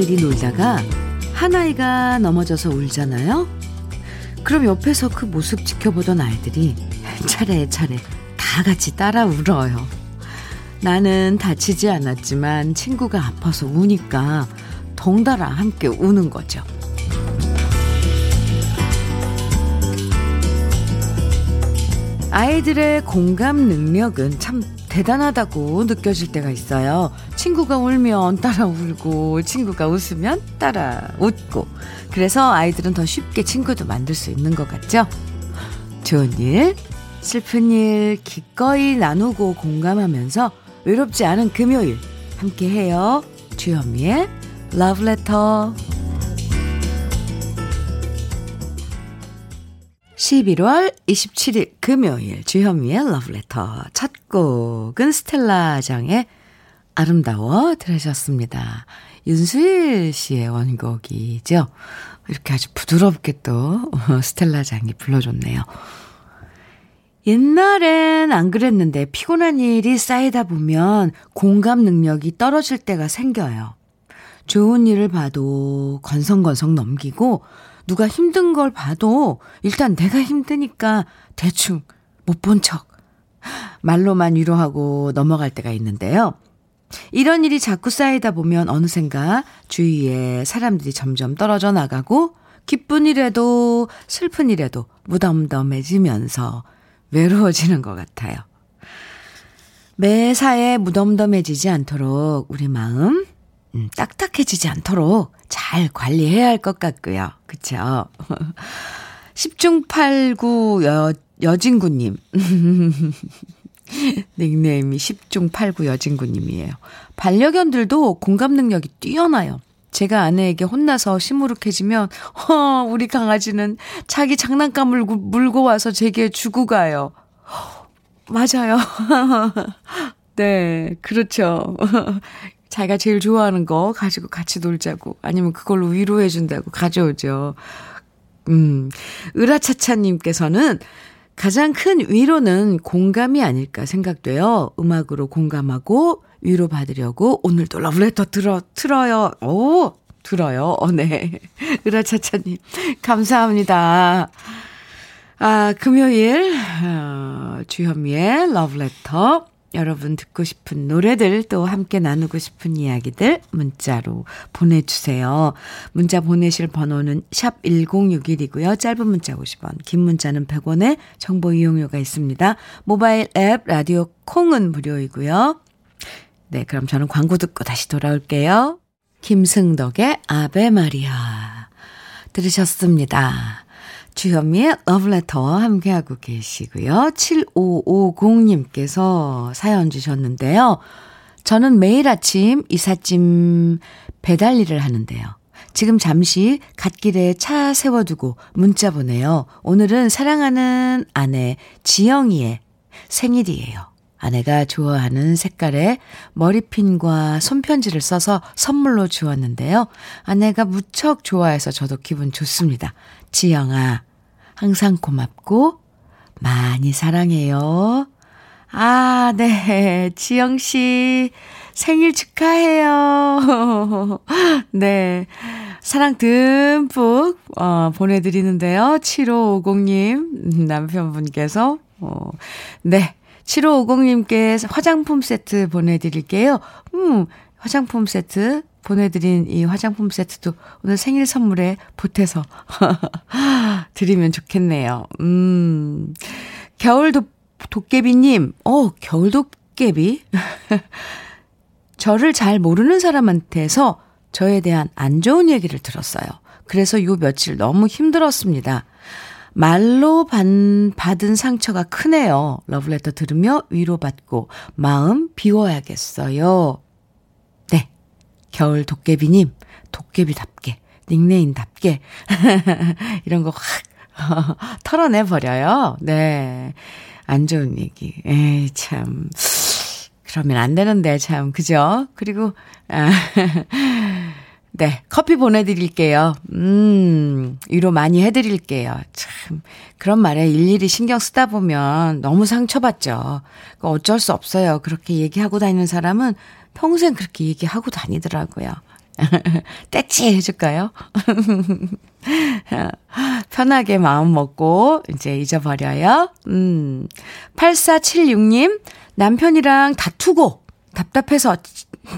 아이들이 놀다가 한 아이가 넘어져서 울잖아요. 그럼 옆에서 그 모습 지켜보던 아이들이 차례차례 다 같이 따라 울어요. 나는 다치지 않았지만 친구가 아파서 우니까 덩달아 함께 우는 거죠. 아이들의 공감 능력은 참 대단하다고 느껴질 때가 있어요. 친구가 울면 따라 울고 친구가 웃으면 따라 웃고, 그래서 아이들은 더 쉽게 친구도 만들 수 있는 것 같죠. 좋은 일, 슬픈 일 기꺼이 나누고 공감하면서 외롭지 않은 금요일 함께해요. 주현미의 러브레터. 11월 27일 금요일 주현미의 러브레터 첫 곡은 스텔라장의 아름다워 들으셨습니다. 윤수일 씨의 원곡이죠. 이렇게 아주 부드럽게 또 스텔라장이 불러줬네요. 옛날엔 안 그랬는데 피곤한 일이 쌓이다 보면 공감 능력이 떨어질 때가 생겨요. 좋은 일을 봐도 건성건성 넘기고, 누가 힘든 걸 봐도 일단 내가 힘드니까 대충 못 본 척 말로만 위로하고 넘어갈 때가 있는데요. 이런 일이 자꾸 쌓이다 보면 어느샌가 주위에 사람들이 점점 떨어져 나가고, 기쁜 일에도 슬픈 일에도 무덤덤해지면서 외로워지는 것 같아요. 매사에 무덤덤해지지 않도록 우리 마음 딱딱해지지 않도록 잘 관리해야 할 것 같고요. 그렇죠? 10중 8구 여진구님. 닉네임이 10중 8구 여진구님이에요. 반려견들도 공감 능력이 뛰어나요. 제가 아내에게 혼나서 시무룩해지면 우리 강아지는 자기 장난감 물고 와서 제게 주고 가요. 맞아요. 네, 그렇죠. 자기가 제일 좋아하는 거 가지고 같이 놀자고, 아니면 그걸로 위로해준다고 가져오죠. 으라차차님께서는 가장 큰 위로는 공감이 아닐까 생각돼요. 음악으로 공감하고 위로받으려고 오늘도 러브레터 틀어요. 오, 들어요. 네. 으라차차님, 감사합니다. 아, 금요일, 주현미의 러브레터. 여러분 듣고 싶은 노래들, 또 함께 나누고 싶은 이야기들 문자로 보내주세요. 문자 보내실 번호는 샵 1061이고요. 짧은 문자 50원, 긴 문자는 100원에 정보 이용료가 있습니다. 모바일 앱 라디오 콩은 무료이고요. 네, 그럼 저는 광고 듣고 다시 돌아올게요. 김승덕의 아베 마리아 들으셨습니다. 주현미의 러브레터 함께하고 계시고요. 7550님께서 사연 주셨는데요. 저는 매일 아침 이삿짐 배달 일을 하는데요. 지금 잠시 갓길에 차 세워두고 문자 보내요. 오늘은 사랑하는 아내 지영이의 생일이에요. 아내가 좋아하는 색깔의 머리핀과 손편지를 써서 선물로 주었는데요. 아내가 무척 좋아해서 저도 기분 좋습니다. 지영아, 항상 고맙고 많이 사랑해요. 아, 네. 지영 씨 생일 축하해요. 네. 사랑 듬뿍 보내드리는데요. 7550님 남편분께서 네. 7550님께 화장품 세트 보내드릴게요. 화장품 세트 보내드린 이 화장품 세트도 오늘 생일 선물에 보태서 드리면 좋겠네요. 겨울 도깨비님, 겨울 도깨비. 저를 잘 모르는 사람한테서 저에 대한 안 좋은 얘기를 들었어요. 그래서 요 며칠 너무 힘들었습니다. 말로 받은 상처가 크네요. 러브레터 들으며 위로받고 마음 비워야겠어요. 네, 겨울 도깨비님, 도깨비답게, 닉네임답게 이런 거 확 털어내버려요. 네, 안 좋은 얘기. 에이, 참 그러면 안 되는데 참, 그죠? 그리고 네, 커피 보내드릴게요. 위로 많이 해드릴게요. 참, 그런 말에 일일이 신경 쓰다 보면 너무 상처받죠. 어쩔 수 없어요. 그렇게 얘기하고 다니는 사람은 평생 그렇게 얘기하고 다니더라고요. 떼치 해줄까요? 편하게 마음 먹고 이제 잊어버려요. 8476님, 남편이랑 다투고 답답해서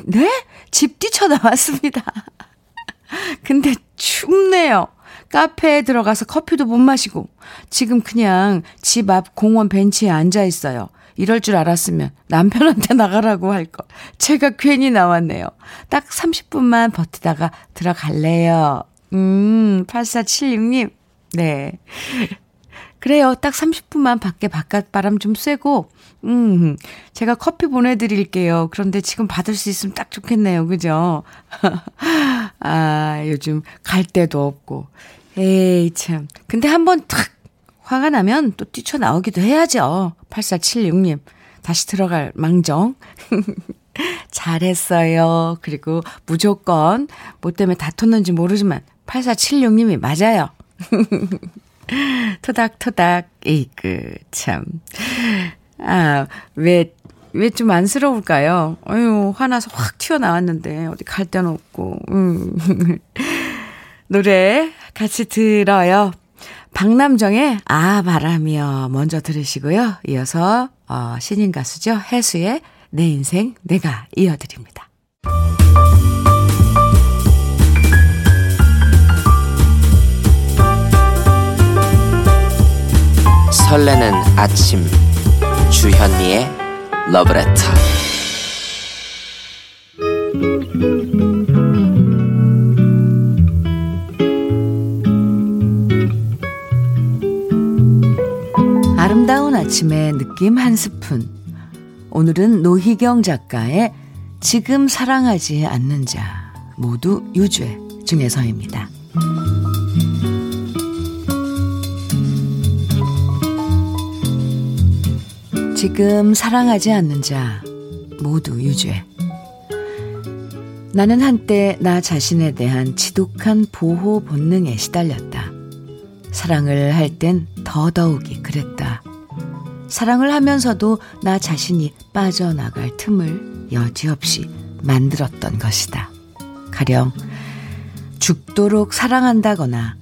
네? 집 뛰쳐나왔습니다. 근데 춥네요. 카페에 들어가서 커피도 못 마시고 지금 그냥 집 앞 공원 벤치에 앉아 있어요. 이럴 줄 알았으면 남편한테 나가라고 할 것. 제가 괜히 나왔네요. 딱 30분만 버티다가 들어갈래요. 8476님. 네. 그래요. 딱 30분만 밖에 바깥 바람 좀 쐬고, 제가 커피 보내드릴게요. 그런데 지금 받을 수 있으면 딱 좋겠네요. 그죠? 아, 요즘 갈 데도 없고. 에이, 참. 근데 한번 탁! 화가 나면 또 뛰쳐나오기도 해야죠. 8476님. 다시 들어갈 망정. 잘했어요. 그리고 무조건 뭐 때문에 다퉜는지 모르지만 8476님이 맞아요. 토닥토닥. 에이그 참. 아, 왜 좀 안쓰러울까요? 어휴, 화나서 확 튀어나왔는데 어디 갈 데는 없고. 노래 같이 들어요. 박남정의 아 바람이여 먼저 들으시고요. 이어서 신인 가수죠. 해수의 내 인생 내가 이어드립니다. 설레는 아침 주현미의 러브레터. 아름다운 아침의 느낌 한 스푼. 오늘은 노희경 작가의 지금 사랑하지 않는 자 모두 유죄 중에서입니다. 지금 사랑하지 않는 자 모두 유죄. 나는 한때 나 자신에 대한 지독한 보호 본능에 시달렸다. 사랑을 할 땐 더더욱이 그랬다. 사랑을 하면서도 나 자신이 빠져나갈 틈을 여지없이 만들었던 것이다. 가령 죽도록 사랑한다거나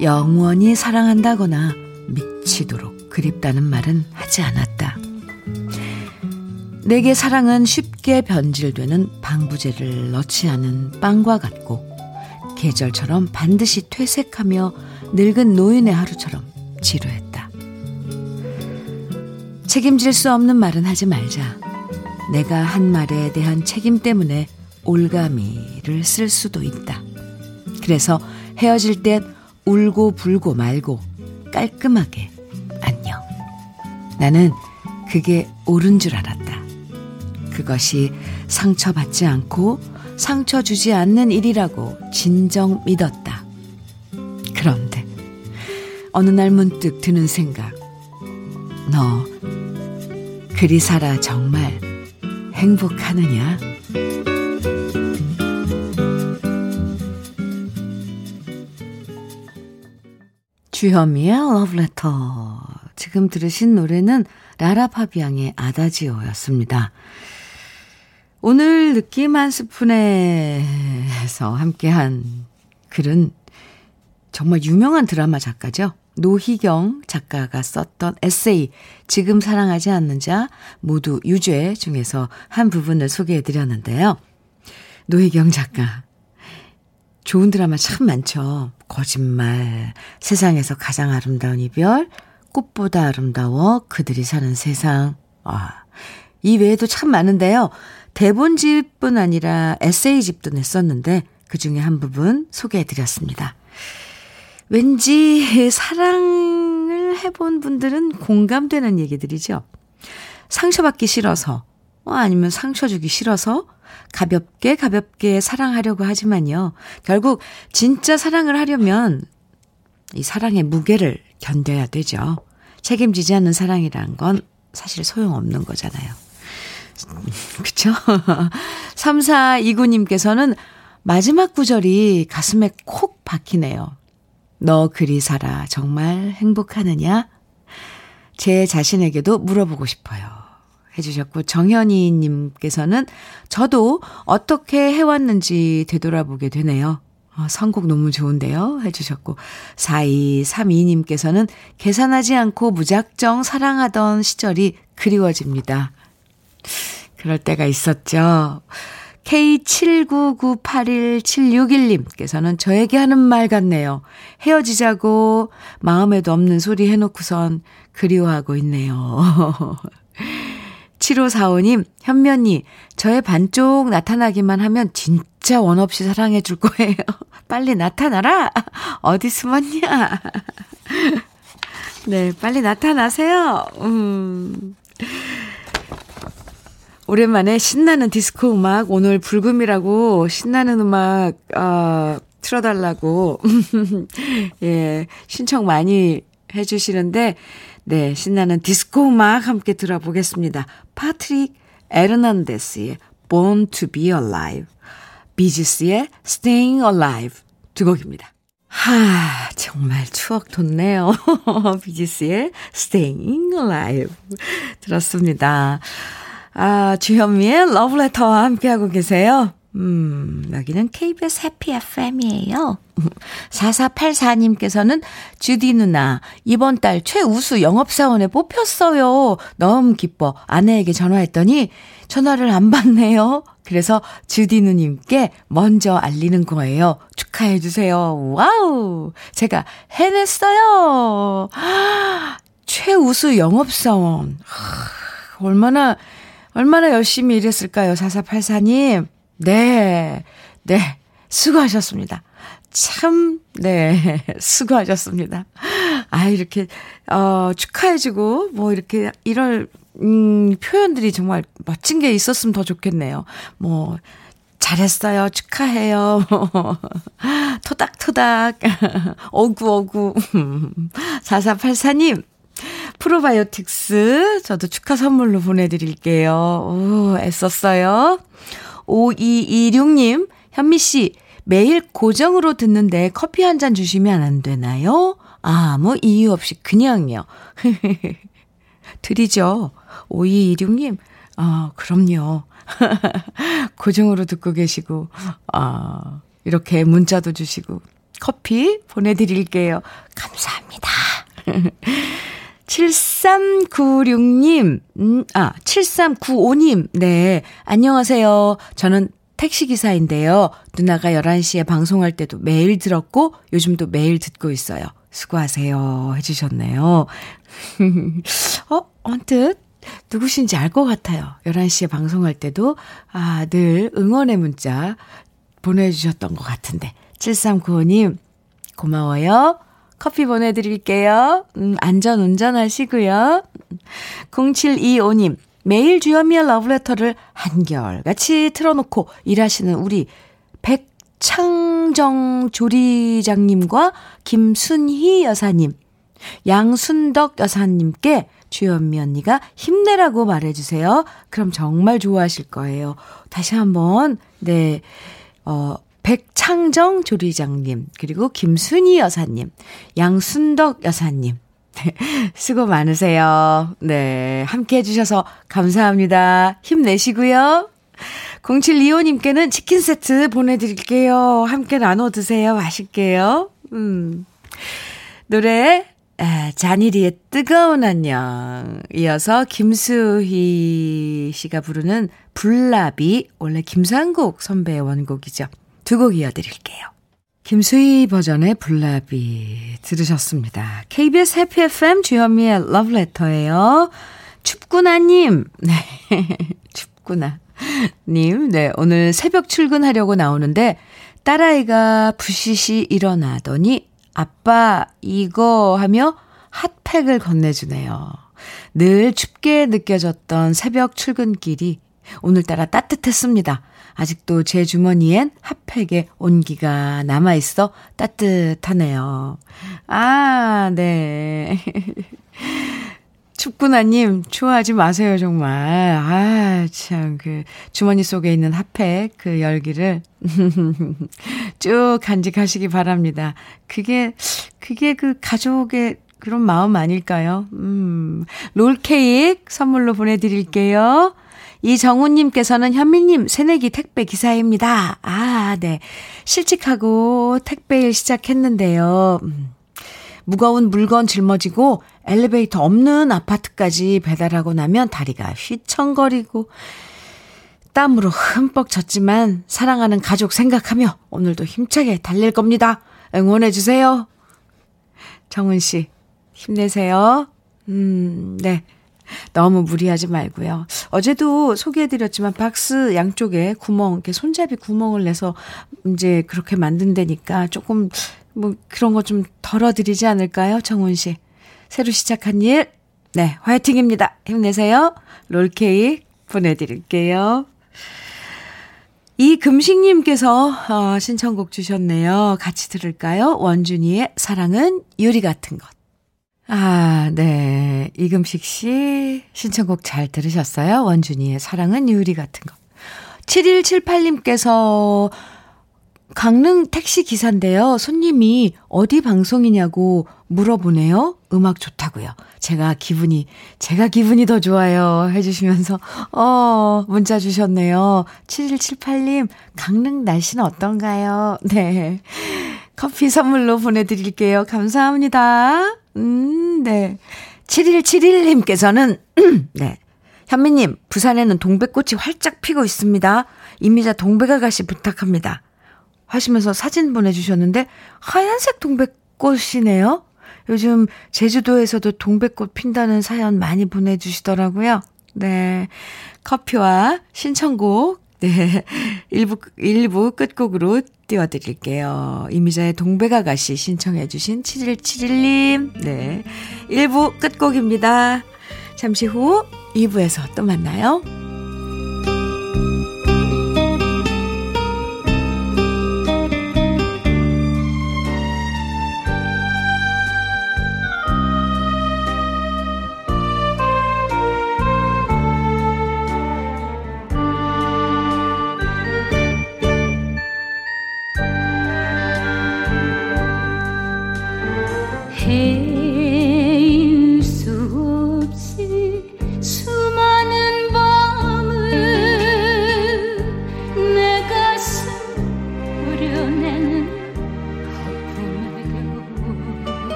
영원히 사랑한다거나 미치도록 그립다는 말은 하지 않았다. 내게 사랑은 쉽게 변질되는 방부제를 넣지 않은 빵과 같고 계절처럼 반드시 퇴색하며 늙은 노인의 하루처럼 지루했다. 책임질 수 없는 말은 하지 말자. 내가 한 말에 대한 책임 때문에 올가미를 쓸 수도 있다. 그래서 헤어질 땐 울고 불고 말고 깔끔하게 안녕. 나는 그게 옳은 줄 알았다. 그것이 상처받지 않고 상처 주지 않는 일이라고 진정 믿었다. 그런데 어느 날 문득 드는 생각. 너 그리 살아 정말 행복하느냐? 주현미의 러브레터. 지금 들으신 노래는 라라파비앙의 아다지오였습니다. 오늘 느낌 한 스푼에서 함께한 글은 정말 유명한 드라마 작가죠. 노희경 작가가 썼던 에세이 지금 사랑하지 않는 자 모두 유죄 중에서 한 부분을 소개해드렸는데요. 노희경 작가 좋은 드라마 참 많죠. 거짓말, 세상에서 가장 아름다운 이별, 꽃보다 아름다워 그들이 사는 세상. 아, 이 외에도 참 많은데요. 대본집뿐 아니라 에세이집도 냈었는데 그중에 한 부분 소개해드렸습니다. 왠지 사랑을 해본 분들은 공감되는 얘기들이죠. 상처받기 싫어서 아니면 상처 주기 싫어서 가볍게 사랑하려고 하지만요. 결국 진짜 사랑을 하려면 이 사랑의 무게를 견뎌야 되죠. 책임지지 않는 사랑이란 건 사실 소용없는 거잖아요. 그쵸? 3429님께서는 마지막 구절이 가슴에 콕 박히네요. 너 그리 살아 정말 행복하느냐? 제 자신에게도 물어보고 싶어요. 해주셨고, 정현이 님께서는 저도 어떻게 해왔는지 되돌아보게 되네요. 선곡 너무 좋은데요 해주셨고, 4232님께서는 계산하지 않고 무작정 사랑하던 시절이 그리워집니다. 그럴 때가 있었죠. K79981761님께서는 저에게 하는 말 같네요. 헤어지자고 마음에도 없는 소리 해놓고선 그리워하고 있네요. 7545님, 현미 언니, 저의 반쪽 나타나기만 하면 진짜 원 없이 사랑해 줄 거예요. 빨리 나타나라. 어디 숨었냐. 네, 빨리 나타나세요. 오랜만에 신나는 디스코 음악, 오늘 불금이라고 신나는 음악 틀어달라고 예, 신청 많이 해주시는데, 네, 신나는 디스코 음악 함께 들어보겠습니다. 파트릭 에르난데스의 Born to be alive, 비지스의 Staying alive 두 곡입니다. 하, 정말 추억 돋네요. 비지스의 Staying alive 들었습니다. 아, 주현미의 러브레터와 함께하고 계세요. 여기는 KBS 해피 FM이에요. 4484님께서는 주디 누나, 이번 달 최우수 영업사원에 뽑혔어요. 너무 기뻐 아내에게 전화했더니 전화를 안 받네요. 그래서 주디 누님께 먼저 알리는 거예요. 축하해 주세요. 와우, 제가 해냈어요. 하, 최우수 영업사원. 하, 얼마나 열심히 일했을까요, 4484님. 네. 수고하셨습니다. 참, 네. 수고하셨습니다. 아, 이렇게, 축하해주고, 뭐, 이렇게, 이럴, 표현들이 정말 멋진 게 있었으면 더 좋겠네요. 뭐, 잘했어요. 축하해요. 토닥토닥. 오구오구. 4484님. 프로바이오틱스 저도 축하 선물로 보내드릴게요. 오, 애썼어요. 5226님, 현미씨, 매일 고정으로 듣는데 커피 한 잔 주시면 안 되나요? 아무 이유 없이 그냥요. 드리죠. 5226님, 그럼요. 고정으로 듣고 계시고, 이렇게 문자도 주시고, 커피 보내드릴게요. 감사합니다. 7395님, 네. 안녕하세요. 저는 택시기사인데요. 누나가 11시에 방송할 때도 매일 들었고, 요즘도 매일 듣고 있어요. 수고하세요. 해주셨네요. 언뜻 누구신지 알 것 같아요. 11시에 방송할 때도, 늘 응원의 문자 보내주셨던 것 같은데. 7395님, 고마워요. 커피 보내드릴게요. 안전 운전하시고요. 0725님, 매일 주현미의 러브레터를 한결같이 틀어놓고 일하시는 우리 백창정 조리장님과 김순희 여사님, 양순덕 여사님께 주현미 언니가 힘내라고 말해주세요. 그럼 정말 좋아하실 거예요. 다시 한번, 네, 백창정 조리장님, 그리고 김순희 여사님, 양순덕 여사님, 네, 수고 많으세요. 네, 함께해 주셔서 감사합니다. 힘내시고요. 0725님께는 치킨 세트 보내드릴게요. 함께 나눠 드세요. 맛있게요. 노래 자니리의 뜨거운 안녕, 이어서 김수희 씨가 부르는 불나비, 원래 김상국 선배의 원곡이죠. 두 곡 이어드릴게요. 김수희 버전의 불나비 들으셨습니다. KBS 해피 FM 주현미의 러브레터예요. 춥구나님. 네, 춥구나님. 네, 오늘 새벽 출근하려고 나오는데 딸아이가 부시시 일어나더니 아빠 이거 하며 핫팩을 건네주네요. 늘 춥게 느껴졌던 새벽 출근길이 오늘따라 따뜻했습니다. 아직도 제 주머니엔 핫팩의 온기가 남아있어 따뜻하네요. 아, 네. 춥구나님, 추워하지 마세요, 정말. 아, 참, 주머니 속에 있는 핫팩, 그 열기를 쭉 간직하시기 바랍니다. 그게 그 가족의 그런 마음 아닐까요? 롤케이크 선물로 보내드릴게요. 이정우님께서는 현미님 새내기 택배 기사입니다. 아, 네. 실직하고 택배 일 시작했는데요. 무거운 물건 짊어지고 엘리베이터 없는 아파트까지 배달하고 나면 다리가 휘청거리고 땀으로 흠뻑 젖지만 사랑하는 가족 생각하며 오늘도 힘차게 달릴 겁니다. 응원해주세요. 정훈씨 힘내세요. 네. 너무 무리하지 말고요. 어제도 소개해드렸지만 박스 양쪽에 구멍, 이렇게 손잡이 구멍을 내서 이제 그렇게 만든다니까 조금 뭐 그런 거 좀 덜어드리지 않을까요? 정훈씨. 새로 시작한 일, 네, 화이팅입니다. 힘내세요. 롤케이크 보내드릴게요. 이금식님께서 신청곡 주셨네요. 같이 들을까요? 원준이의 사랑은 유리 같은 것. 아, 네. 이금식 씨 신청곡 잘 들으셨어요? 원준이의 사랑은 유리 같은 것. 7178님께서 강릉 택시 기사인데요. 손님이 어디 방송이냐고 물어보네요. 음악 좋다고요. 제가 기분이 더 좋아요. 해주시면서 문자 주셨네요. 7178님 강릉 날씨는 어떤가요? 네. 커피 선물로 보내드릴게요. 감사합니다. 네. 7171님께서는 네. 현미님 부산에는 동백꽃이 활짝 피고 있습니다. 이미자 동백아가씨 부탁합니다. 하시면서 사진 보내주셨는데 하얀색 동백꽃이네요. 요즘 제주도에서도 동백꽃 핀다는 사연 많이 보내주시더라고요. 네, 커피와 신청곡 네 1부 끝곡으로 띄워드릴게요. 이미자의 동백아가씨 신청해 주신 7171님 네 1부 끝곡입니다. 잠시 후 2부에서 또 만나요.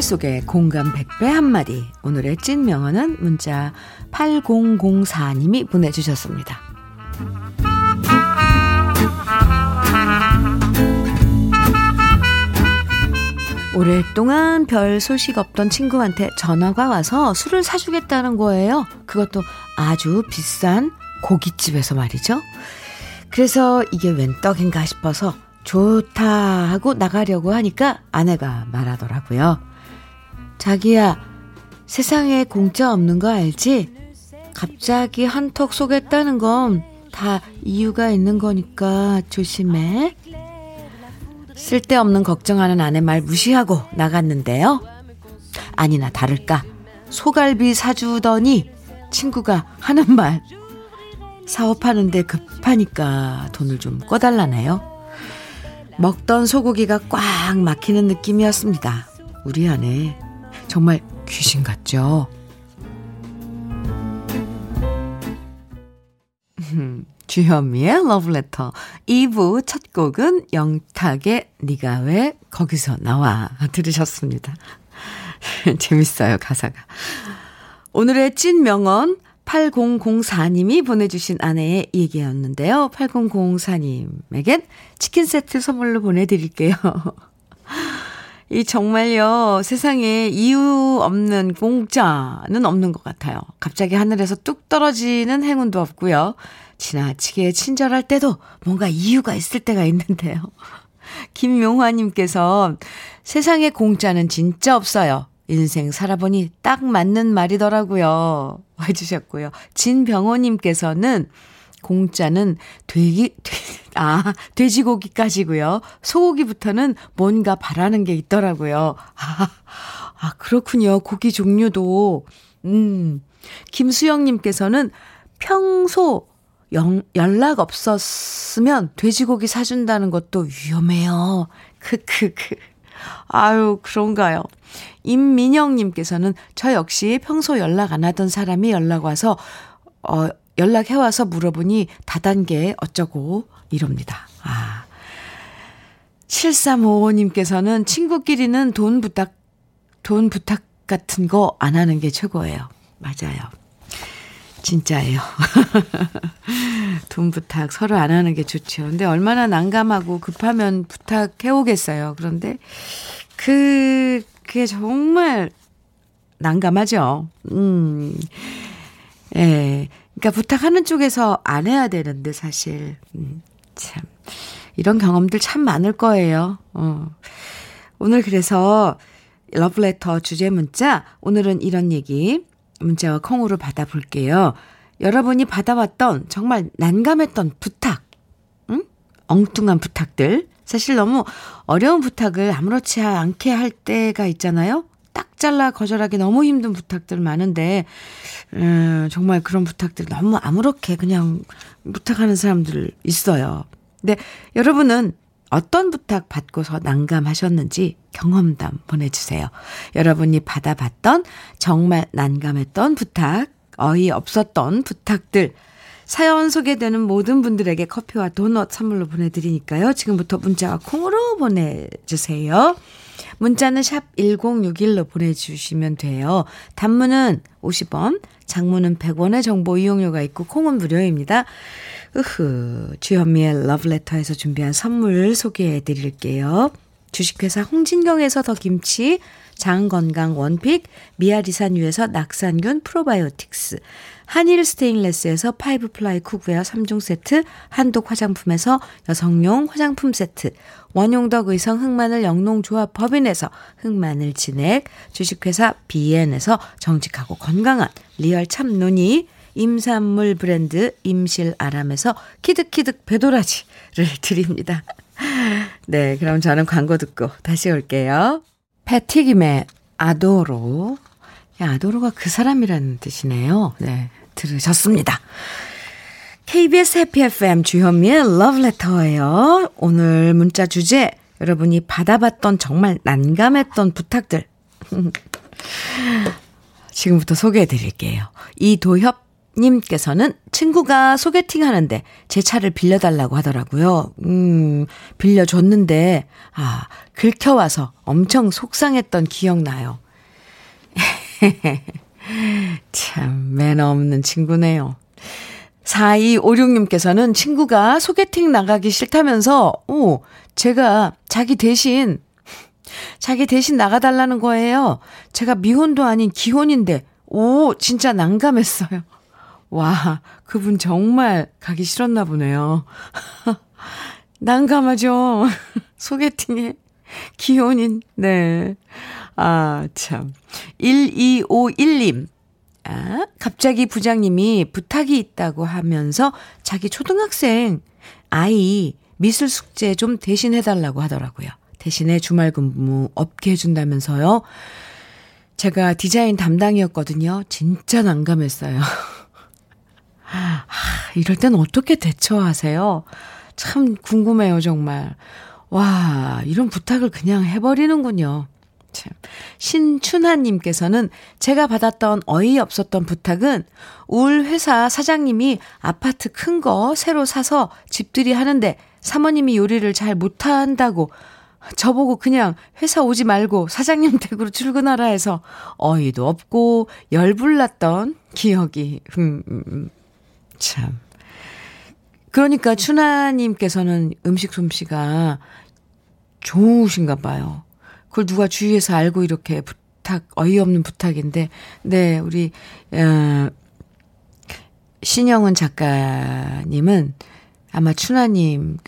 속에 공감 100배 한마디 오늘의 찐 명언은 문자 8004님이 보내주셨습니다. 오랫동안 별 소식 없던 친구한테 전화가 와서 술을 사주겠다는 거예요. 그것도 아주 비싼 고깃집에서 말이죠. 그래서 이게 웬 떡인가 싶어서 좋다 하고 나가려고 하니까 아내가 말하더라고요. 자기야, 세상에 공짜 없는 거 알지? 갑자기 한턱 쏘겠다는 건 다 이유가 있는 거니까 조심해. 쓸데없는 걱정하는 아내 말 무시하고 나갔는데요. 아니나 다를까 소갈비 사주더니 친구가 하는 말. 사업하는데 급하니까 돈을 좀 꺼달라네요. 먹던 소고기가 꽉 막히는 느낌이었습니다. 우리 아내 정말 귀신 같죠? 주현미의 러브레터 2부 첫 곡은 영탁의 네가 왜 거기서 나와 들으셨습니다. 재밌어요 가사가. 오늘의 찐 명언 8004님이 보내주신 아내의 얘기였는데요. 8004님에겐 치킨 세트 선물로 보내드릴게요. 이 정말요 세상에 이유 없는 공짜는 없는 것 같아요. 갑자기 하늘에서 뚝 떨어지는 행운도 없고요. 지나치게 친절할 때도 뭔가 이유가 있을 때가 있는데요. 김용화님께서 세상에 공짜는 진짜 없어요. 인생 살아보니 딱 맞는 말이더라고요. 해주셨고요. 진병호님께서는 공짜는 돼지고기까지고요. 소고기부터는 뭔가 바라는 게 있더라고요. 아, 그렇군요. 고기 종류도. 김수영님께서는 평소 연락 없었으면 돼지고기 사준다는 것도 위험해요. 크크크. 아유, 그런가요? 임민영님께서는 저 역시 평소 연락 안 하던 사람이 연락 와서, 연락해와서 물어보니 다단계 어쩌고 이럽니다. 아. 7355님께서는 친구끼리는 돈 부탁 같은 거 안 하는 게 최고예요. 맞아요. 진짜예요. 돈 부탁 서로 안 하는 게 좋죠. 근데 얼마나 난감하고 급하면 부탁해오겠어요. 그런데 그게 정말 난감하죠. 예. 그러니까 부탁하는 쪽에서 안 해야 되는데 사실. 참. 이런 경험들 참 많을 거예요. 오늘 그래서 러브레터 주제 문자, 오늘은 이런 얘기 문자와 콩으로 받아볼게요. 여러분이 받아왔던 정말 난감했던 부탁, 응? 엉뚱한 부탁들. 사실 너무 어려운 부탁을 아무렇지 않게 할 때가 있잖아요. 딱 잘라 거절하기 너무 힘든 부탁들 많은데 정말 그런 부탁들 너무 아무렇게 그냥 부탁하는 사람들 있어요. 근데 여러분은 어떤 부탁 받고서 난감하셨는지 경험담 보내주세요. 여러분이 받아봤던 정말 난감했던 부탁, 어이없었던 부탁들, 사연 소개되는 모든 분들에게 커피와 도넛 선물로 보내드리니까요. 지금부터 문자와 콩으로 보내주세요. 문자는 샵 1061로 보내주시면 돼요. 단문은 50원, 장문은 100원의 정보 이용료가 있고 콩은 무료입니다. 주현미의 러브레터에서 준비한 선물 소개해드릴게요. 주식회사 홍진경에서 더김치, 장건강 원픽, 미아리산유에서 낙산균 프로바이오틱스, 한일 스테인레스에서 파이브플라이 쿡웨어 3종 세트, 한독 화장품에서 여성용 화장품 세트, 원용덕 의성 흑마늘 영농조합 법인에서 흑마늘 진액, 주식회사 비엔에서 정직하고 건강한 리얼 참논이, 임산물 브랜드 임실아람에서 키득키득 배도라지를 드립니다. 네, 그럼 저는 광고 듣고 다시 올게요. 패티김의 아도로. 야, 아도로가 그 사람이라는 뜻이네요. 네, 들으셨습니다. KBS 해피 FM 주현미의 러브레터예요. 오늘 문자 주제, 여러분이 받아봤던 정말 난감했던 부탁들. 지금부터 소개해드릴게요. 이도협 님께서는 친구가 소개팅하는데 제 차를 빌려달라고 하더라고요. 빌려줬는데 긁혀와서 엄청 속상했던 기억나요. 참 매너 없는 친구네요. 4256님께서는 친구가 소개팅 나가기 싫다면서 제가 자기 대신 나가달라는 거예요. 제가 미혼도 아닌 기혼인데 진짜 난감했어요. 와, 그분 정말 가기 싫었나 보네요. 난감하죠. 소개팅에 기혼인. 네. 아, 참. 1251님. 아, 갑자기 부장님이 부탁이 있다고 하면서 자기 초등학생 아이 미술 숙제 좀 대신해달라고 하더라고요. 대신에 주말 근무 없게 해준다면서요. 제가 디자인 담당이었거든요. 진짜 난감했어요. 이럴 땐 어떻게 대처하세요? 참 궁금해요, 정말. 와, 이런 부탁을 그냥 해버리는군요. 참. 신춘하님께서는 제가 받았던 어이없었던 부탁은 울 회사 사장님이 아파트 큰 거 새로 사서 집들이 하는데 사모님이 요리를 잘 못한다고 저보고 그냥 회사 오지 말고 사장님 댁으로 출근하라 해서 어이도 없고 열불났던 기억이. 참. 그러니까 춘하님께서는 음식 솜씨가 좋으신가 봐요. 그걸 누가 주위에서 알고 이렇게 어이없는 부탁인데, 네, 우리 신영은 작가님은 아마 춘하님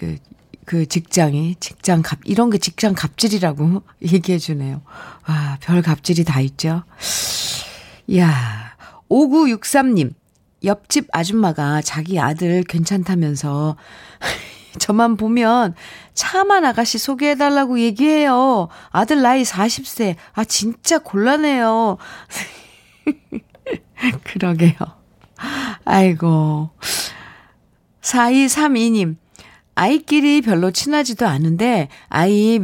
그 직장갑 이런 게 직장 갑질이라고 얘기해 주네요. 와, 별 갑질이 다 있죠. 이야, 5963님. 옆집 아줌마가 자기 아들 괜찮다면서 저만 보면 차만 아가씨 소개해달라고 얘기해요. 아들 나이 40세. 아 진짜 곤란해요. 그러게요. 아이고. 4232님. 아이끼리 별로 친하지도 않은데 아이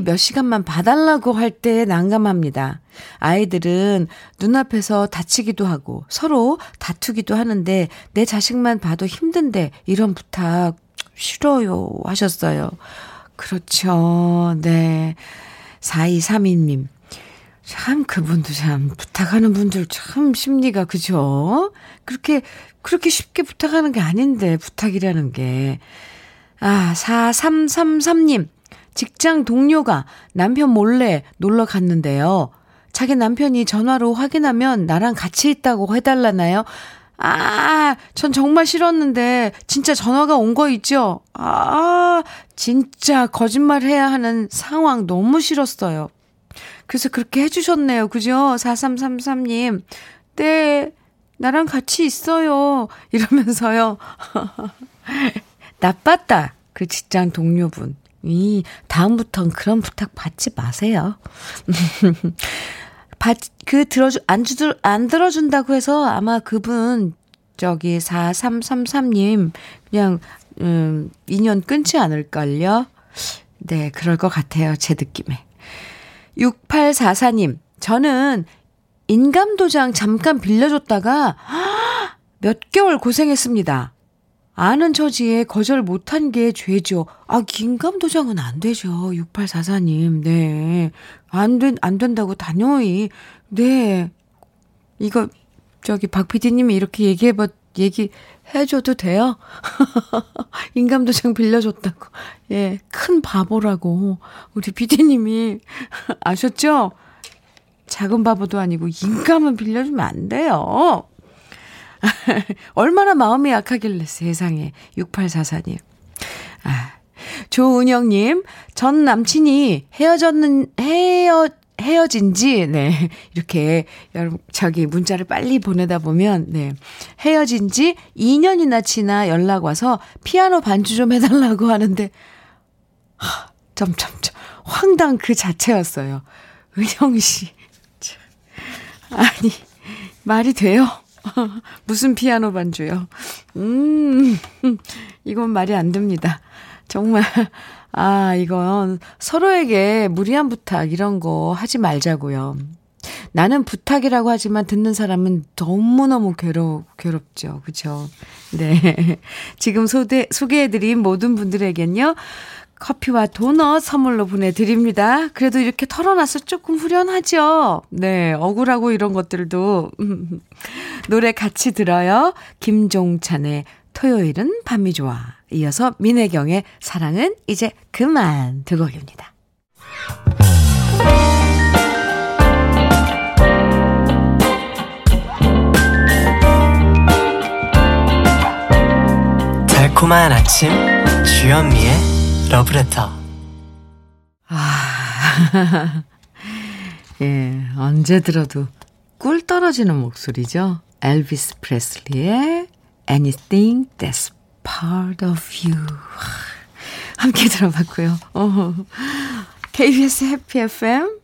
몇 시간만 봐달라고 할 때 난감합니다. 아이들은 눈앞에서 다치기도 하고 서로 다투기도 하는데 내 자식만 봐도 힘든데 이런 부탁 싫어요 하셨어요. 그렇죠. 네. 4232님. 참 그분도 참 부탁하는 분들 참 심리가 그죠? 그렇게 쉽게 부탁하는 게 아닌데 부탁이라는 게. 아, 4333님. 직장 동료가 남편 몰래 놀러 갔는데요. 자기 남편이 전화로 확인하면 나랑 같이 있다고 해달라나요? 아, 전 정말 싫었는데 진짜 전화가 온 거 있죠? 아, 진짜 거짓말 해야 하는 상황 너무 싫었어요. 그래서 그렇게 해주셨네요. 그죠? 4333님. 네, 나랑 같이 있어요. 이러면서요. 나빴다. 그 직장 동료분. 다음부턴 그런 부탁 받지 마세요. 안 들어준다고 해서 아마 그분, 4333님, 그냥, 인연 끊지 않을걸요? 네, 그럴 것 같아요. 제 느낌에. 6844님, 저는 인감도장 잠깐 빌려줬다가 몇 개월 고생했습니다. 아는 처지에 거절 못한 게 죄죠. 아, 인감도장은 안 되죠. 6844님. 네. 안 된다고 단호히. 네. 이거, 박 PD님이 이렇게 얘기해줘도 돼요? 인감도장 빌려줬다고. 예. 큰 바보라고. 우리 PD님이. 아셨죠? 작은 바보도 아니고, 인감은 빌려주면 안 돼요. 얼마나 마음이 약하길래 세상에. 6844님. 아, 조은영님. 전 남친이 헤어진지 네 이렇게 문자를 빨리 보내다 보면 네 헤어진지 2년이나 지나 연락 와서 피아노 반주 좀 해달라고 하는데 점점점 황당 그 자체였어요. 은영 씨 아니 말이 돼요? 무슨 피아노 반주요? 이건 말이 안 됩니다. 정말 아 이건 서로에게 무리한 부탁 이런 거 하지 말자고요. 나는 부탁이라고 하지만 듣는 사람은 너무너무 괴롭죠. 그렇죠? 네. 지금 소개해드린 모든 분들에겐요. 커피와 도넛 선물로 보내드립니다. 그래도 이렇게 털어놔서 조금 후련하죠. 네, 억울하고 이런 것들도 노래 같이 들어요. 김종찬의 토요일은 밤이 좋아. 이어서 민혜경의 사랑은 이제 그만 두 곡입니다. 달콤한 아침 주현미의 러브레터. 아, 예, 언제 들어도 꿀 떨어지는 목소리죠. 엘비스 프레슬리의 Anything That's Part of You 함께 들어봤고요. KBS 해피 FM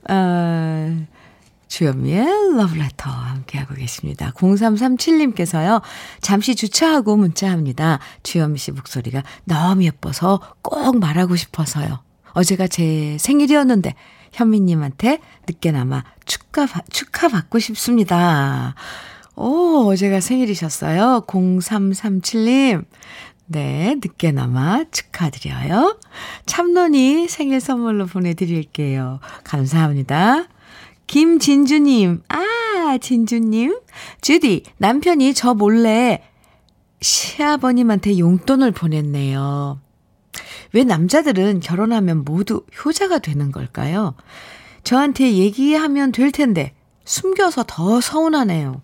주현미의 러브레터 함께하고 계십니다. 0337님께서요. 잠시 주차하고 문자합니다. 주현미 씨 목소리가 너무 예뻐서 꼭 말하고 싶어서요. 어제가 제 생일이었는데 현미님한테 늦게나마 축하받고 싶습니다. 오, 어제가 생일이셨어요. 0337님. 네, 늦게나마 축하드려요. 참론이 생일 선물로 보내드릴게요. 감사합니다. 김진주님, 진주님. 주디, 남편이 저 몰래 시아버님한테 용돈을 보냈네요. 왜 남자들은 결혼하면 모두 효자가 되는 걸까요? 저한테 얘기하면 될 텐데 숨겨서 더 서운하네요.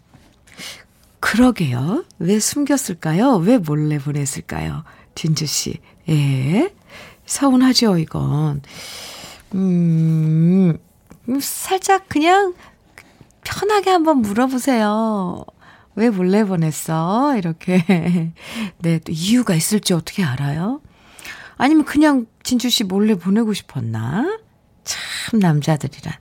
그러게요. 왜 숨겼을까요? 왜 몰래 보냈을까요? 진주씨, 예. 서운하죠, 이건. 살짝 그냥 편하게 한번 물어보세요. 왜 몰래 보냈어? 이렇게. 네, 또 이유가 있을지 어떻게 알아요? 아니면 그냥 진주 씨 몰래 보내고 싶었나? 참 남자들이란.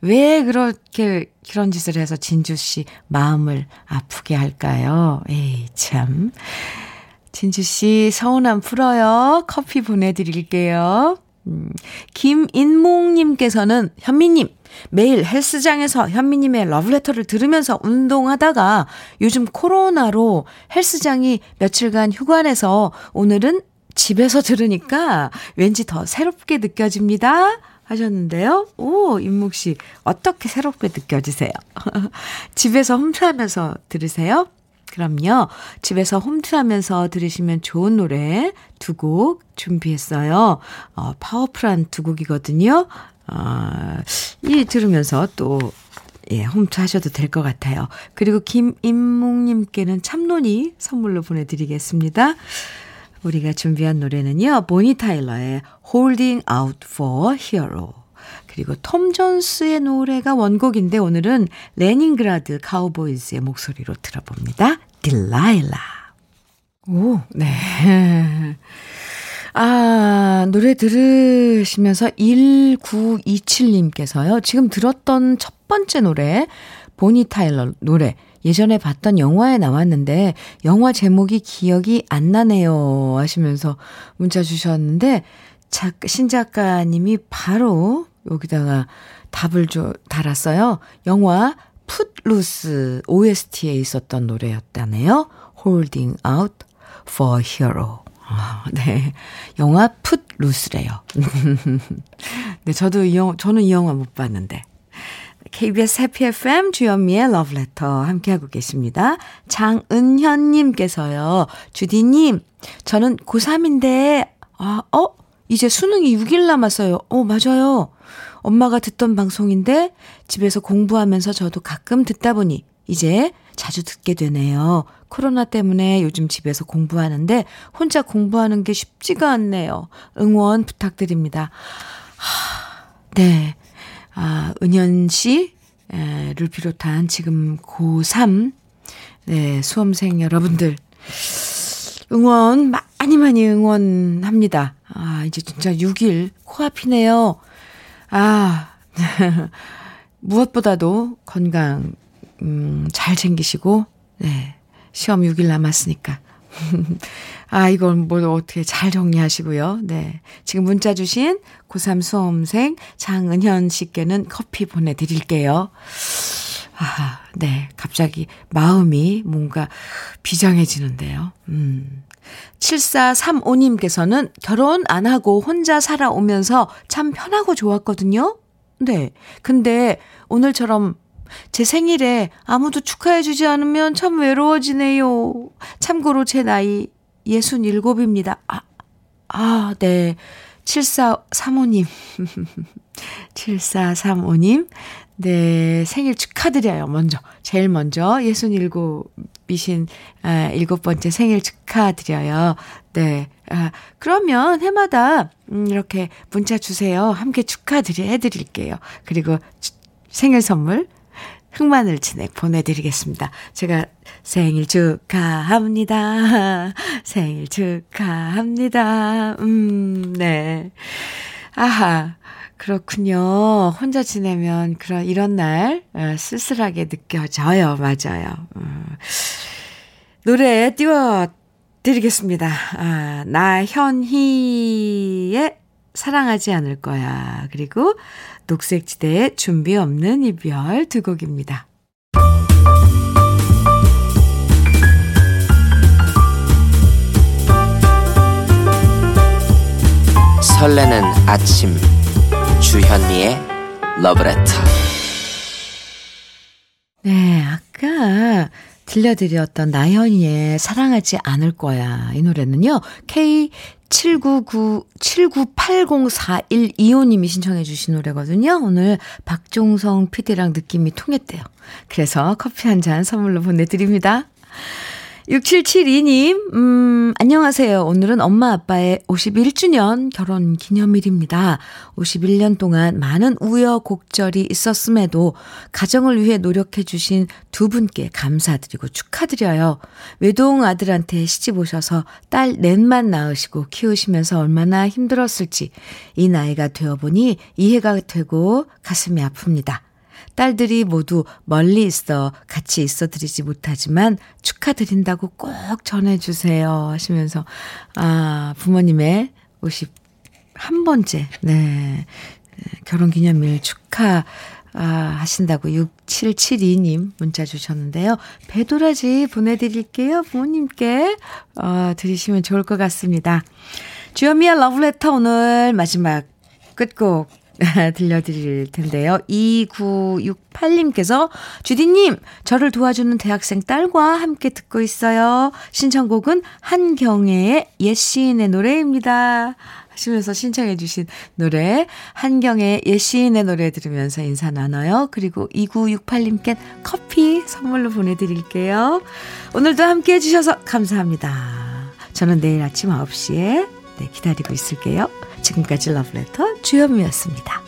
왜 그렇게 그런 짓을 해서 진주 씨 마음을 아프게 할까요? 에이 참. 진주 씨 서운함 풀어요. 커피 보내드릴게요. 김인몽님께서는 현미님 매일 헬스장에서 현미님의 러브레터를 들으면서 운동하다가 요즘 코로나로 헬스장이 며칠간 휴관해서 오늘은 집에서 들으니까 왠지 더 새롭게 느껴집니다 하셨는데요. 오, 임묵 씨 어떻게 새롭게 느껴지세요? 집에서 홈트하면서 들으세요? 그럼요. 집에서 홈트하면서 들으시면 좋은 노래 두 곡 준비했어요. 파워풀한 두 곡이거든요. 이 들으면서 또 예, 홈트하셔도 될 것 같아요. 그리고 김인묵님께는 참론이 선물로 보내드리겠습니다. 우리가 준비한 노래는요. 보니 타일러의 Holding Out for a Hero. 그리고 톰 존스의 노래가 원곡인데 오늘은 레닌그라드 카우보이즈의 목소리로 들어봅니다. Dilalah. 오, 네. 아, 노래 들으시면서 1927님께서요. 지금 들었던 첫 번째 노래, 보니 타일러 노래. 예전에 봤던 영화에 나왔는데 영화 제목이 기억이 안 나네요 하시면서 문자 주셨는데 신작가님이 바로 여기다가 답을 달았어요. 영화 Footloose OST에 있었던 노래였다네요. Holding Out for a Hero. 아, 네, 영화 Footloose래요. 네, 저는 이 영화 못 봤는데. KBS 해피 FM 주현미의 러브레터 함께하고 계십니다. 장은현님께서요. 주디님, 저는 고3인데 이제 수능이 6일 남았어요. 맞아요. 엄마가 듣던 방송인데 집에서 공부하면서 저도 가끔 듣다 보니 이제 자주 듣게 되네요. 코로나 때문에 요즘 집에서 공부하는데 혼자 공부하는 게 쉽지가 않네요. 응원 부탁드립니다. 네. 은현 씨를 비롯한 지금 고3 네, 수험생 여러분들 응원 많이 응원합니다. 이제 진짜 6일 코앞이네요. 무엇보다도 건강 잘 챙기시고 네, 시험 6일 남았으니까 이건 뭘 어떻게 잘 정리하시고요. 네. 지금 문자 주신 고3 수험생 장은현 씨께는 커피 보내드릴게요. 네. 갑자기 마음이 뭔가 비장해지는데요. 7435님께서는 결혼 안 하고 혼자 살아오면서 참 편하고 좋았거든요. 네. 근데 오늘처럼 제 생일에 아무도 축하해주지 않으면 참 외로워지네요. 참고로 제 나이 67입니다. 네. 7435님. 7435님. 네. 생일 축하드려요. 제일 먼저 67이신 7번째 생일 축하드려요. 네. 그러면 해마다 이렇게 문자 주세요. 함께 해드릴게요. 그리고 생일 선물. 흑마늘 진액 보내드리겠습니다. 제가 생일 축하합니다. 생일 축하합니다. 네. 그렇군요. 혼자 지내면 이런 날 쓸쓸하게 느껴져요. 맞아요. 노래 띄워드리겠습니다. 나현희의 사랑하지 않을 거야. 그리고 녹색지대의 준비 없는 이별 두 곡입니다. 설레는 아침 주현미의 러브레터. 네, 아까 들려드렸던 나현이의 사랑하지 않을 거야. 이 노래는요. K79980412님이 신청해 주신 노래거든요. 오늘 박종성 PD랑 느낌이 통했대요. 그래서 커피 한 잔 선물로 보내드립니다. 6772님, 안녕하세요. 오늘은 엄마 아빠의 51주년 결혼 기념일입니다. 51년 동안 많은 우여곡절이 있었음에도 가정을 위해 노력해 주신 두 분께 감사드리고 축하드려요. 외동 아들한테 시집 오셔서 딸 넷만 낳으시고 키우시면서 얼마나 힘들었을지 이 나이가 되어보니 이해가 되고 가슴이 아픕니다. 딸들이 모두 멀리 있어 같이 있어드리지 못하지만 축하드린다고 꼭 전해주세요 하시면서 아 부모님의 51번째 네 결혼기념일 축하 하신다고 6772님 문자 주셨는데요. 배도라지 보내드릴게요. 부모님께 드리시면 좋을 것 같습니다. 주현미의 러브레터 오늘 마지막 끝곡 들려드릴 텐데요. 2968님께서 주디님 저를 도와주는 대학생 딸과 함께 듣고 있어요. 신청곡은 한경애의 옛 시인의 노래입니다 하시면서 신청해 주신 노래 한경애의 옛 시인의 노래 들으면서 인사 나눠요. 그리고 2968님께 커피 선물로 보내드릴게요. 오늘도 함께해 주셔서 감사합니다. 저는 내일 아침 9시에 기다리고 있을게요. 지금까지 러브레터 주현미였습니다.